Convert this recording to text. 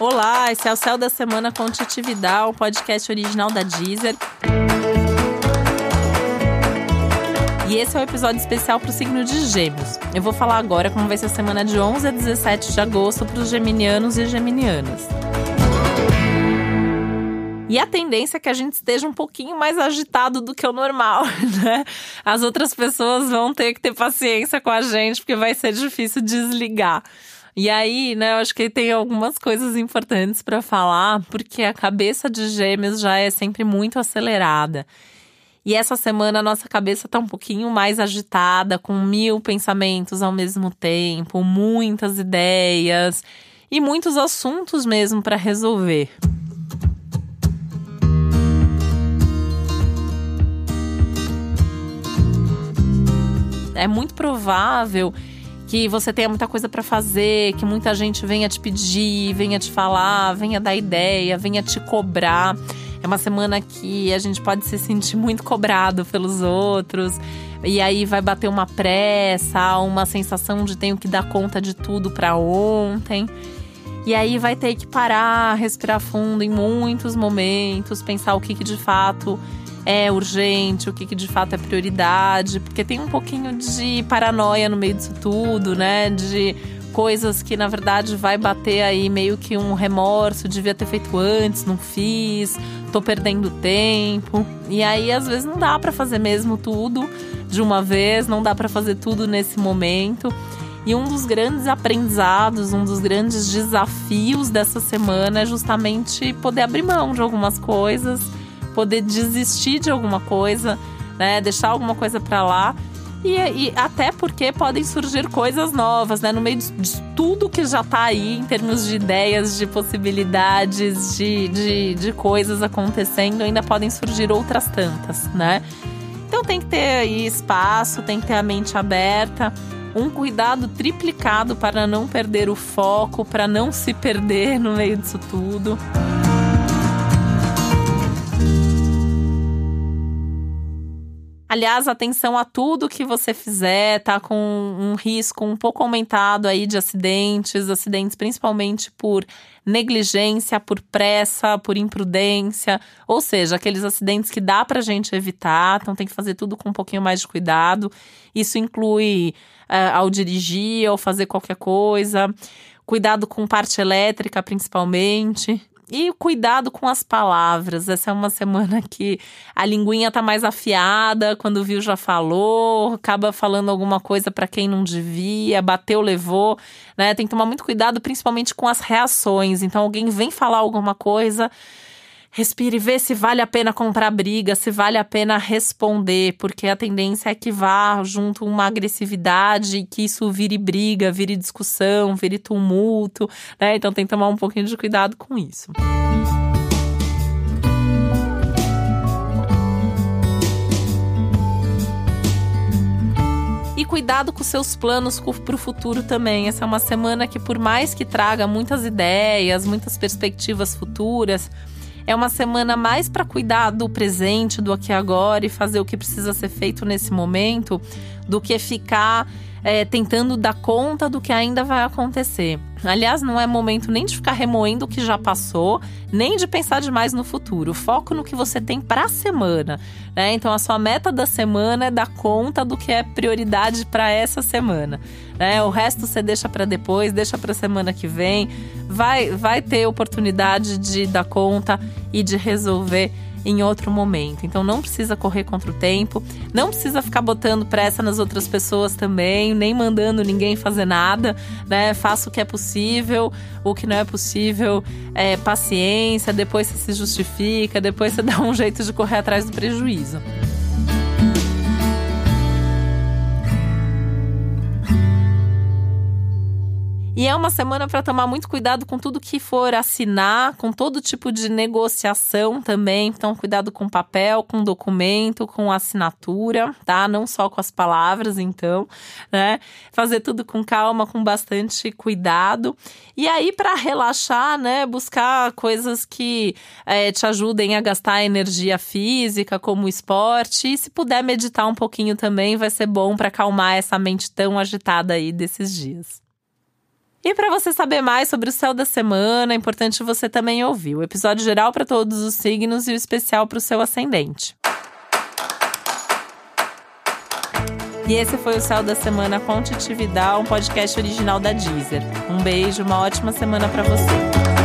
Olá, esse é o Céu da Semana com Titi Vidal, podcast original da Deezer. E esse é um episódio especial para o signo de Gêmeos. Eu vou falar agora como vai ser a semana de 11 a 17 de agosto para os geminianos e geminianas. E a tendência é que a gente esteja um pouquinho mais agitado do que o normal, né? As outras pessoas vão ter que ter paciência com a gente, porque vai ser difícil desligar. E aí, né, eu acho que tem algumas coisas importantes para falar, porque a cabeça de Gêmeos já é sempre muito acelerada. E essa semana a nossa cabeça tá um pouquinho mais agitada, com 1000 pensamentos ao mesmo tempo, muitas ideias e muitos assuntos mesmo para resolver. É muito provável que você tenha muita coisa para fazer, que muita gente venha te pedir, venha te falar, venha dar ideia, venha te cobrar. É uma semana que a gente pode se sentir muito cobrado pelos outros. E aí vai bater uma pressa, uma sensação de tenho que dar conta de tudo para ontem. E aí vai ter que parar, respirar fundo em muitos momentos, pensar o que de fato é urgente, o que de fato é prioridade, porque tem um pouquinho de paranoia no meio disso tudo, né? De coisas que, na verdade, vai bater aí meio que um remorso, devia ter feito antes, não fiz, tô perdendo tempo. E aí, às vezes, não dá pra fazer mesmo tudo de uma vez, não dá pra fazer tudo nesse momento. E um dos grandes aprendizados, um dos grandes desafios dessa semana é justamente poder abrir mão de algumas coisas, poder desistir de alguma coisa, né? Deixar alguma coisa para lá. E até porque podem surgir coisas novas, né? No meio de tudo que já tá aí, em termos de ideias, de possibilidades, de coisas acontecendo, ainda podem surgir outras tantas, né? Então tem que ter aí espaço, tem que ter a mente aberta, um cuidado triplicado para não perder o foco, para não se perder no meio disso tudo. Aliás, atenção a tudo que você fizer, tá com um risco um pouco aumentado aí de acidentes principalmente por negligência, por pressa, por imprudência, ou seja, aqueles acidentes que dá pra gente evitar, então tem que fazer tudo com um pouquinho mais de cuidado, isso inclui ao dirigir, ao fazer qualquer coisa, cuidado com parte elétrica principalmente. E cuidado com as palavras. Essa é uma semana que a linguinha tá mais afiada, quando viu já falou, acaba falando alguma coisa para quem não devia, bateu, levou, né? Tem que tomar muito cuidado, principalmente com as reações. Então alguém vem falar alguma coisa, respire e vê se vale a pena comprar briga, se vale a pena responder, porque a tendência é que vá junto uma agressividade, que isso vire briga, vire discussão, vire tumulto, né? Então tem que tomar um pouquinho de cuidado com isso. E cuidado com seus planos para o futuro também. Essa é uma semana que, por mais que traga muitas ideias, muitas perspectivas futuras, é uma semana mais para cuidar do presente, do aqui e agora e fazer o que precisa ser feito nesse momento, do que ficar tentando dar conta do que ainda vai acontecer. Aliás, não é momento nem de ficar remoendo o que já passou, nem de pensar demais no futuro. Foco no que você tem para a semana, né? Então, a sua meta da semana é dar conta do que é prioridade para essa semana, né? O resto você deixa para depois, deixa para a semana que vem. Vai ter oportunidade de dar conta e de resolver em outro momento. Então não precisa correr contra o tempo, não precisa ficar botando pressa nas outras pessoas também, nem mandando ninguém fazer nada, né? Faça o que é possível, o que não é possível é paciência, depois você se justifica, depois você dá um jeito de correr atrás do prejuízo. E é uma semana para tomar muito cuidado com tudo que for assinar, com todo tipo de negociação também. Então, cuidado com papel, com documento, com assinatura, tá? Não só com as palavras, então, né? Fazer tudo com calma, com bastante cuidado. E aí, para relaxar, né? Buscar coisas que te ajudem a gastar energia física, como esporte. E se puder meditar um pouquinho também, vai ser bom para acalmar essa mente tão agitada aí desses dias. E para você saber mais sobre o Céu da Semana, é importante você também ouvir o episódio geral para todos os signos e o especial para o seu ascendente. E esse foi o Céu da Semana com Titi Vidal, um podcast original da Deezer. Um beijo, uma ótima semana para você.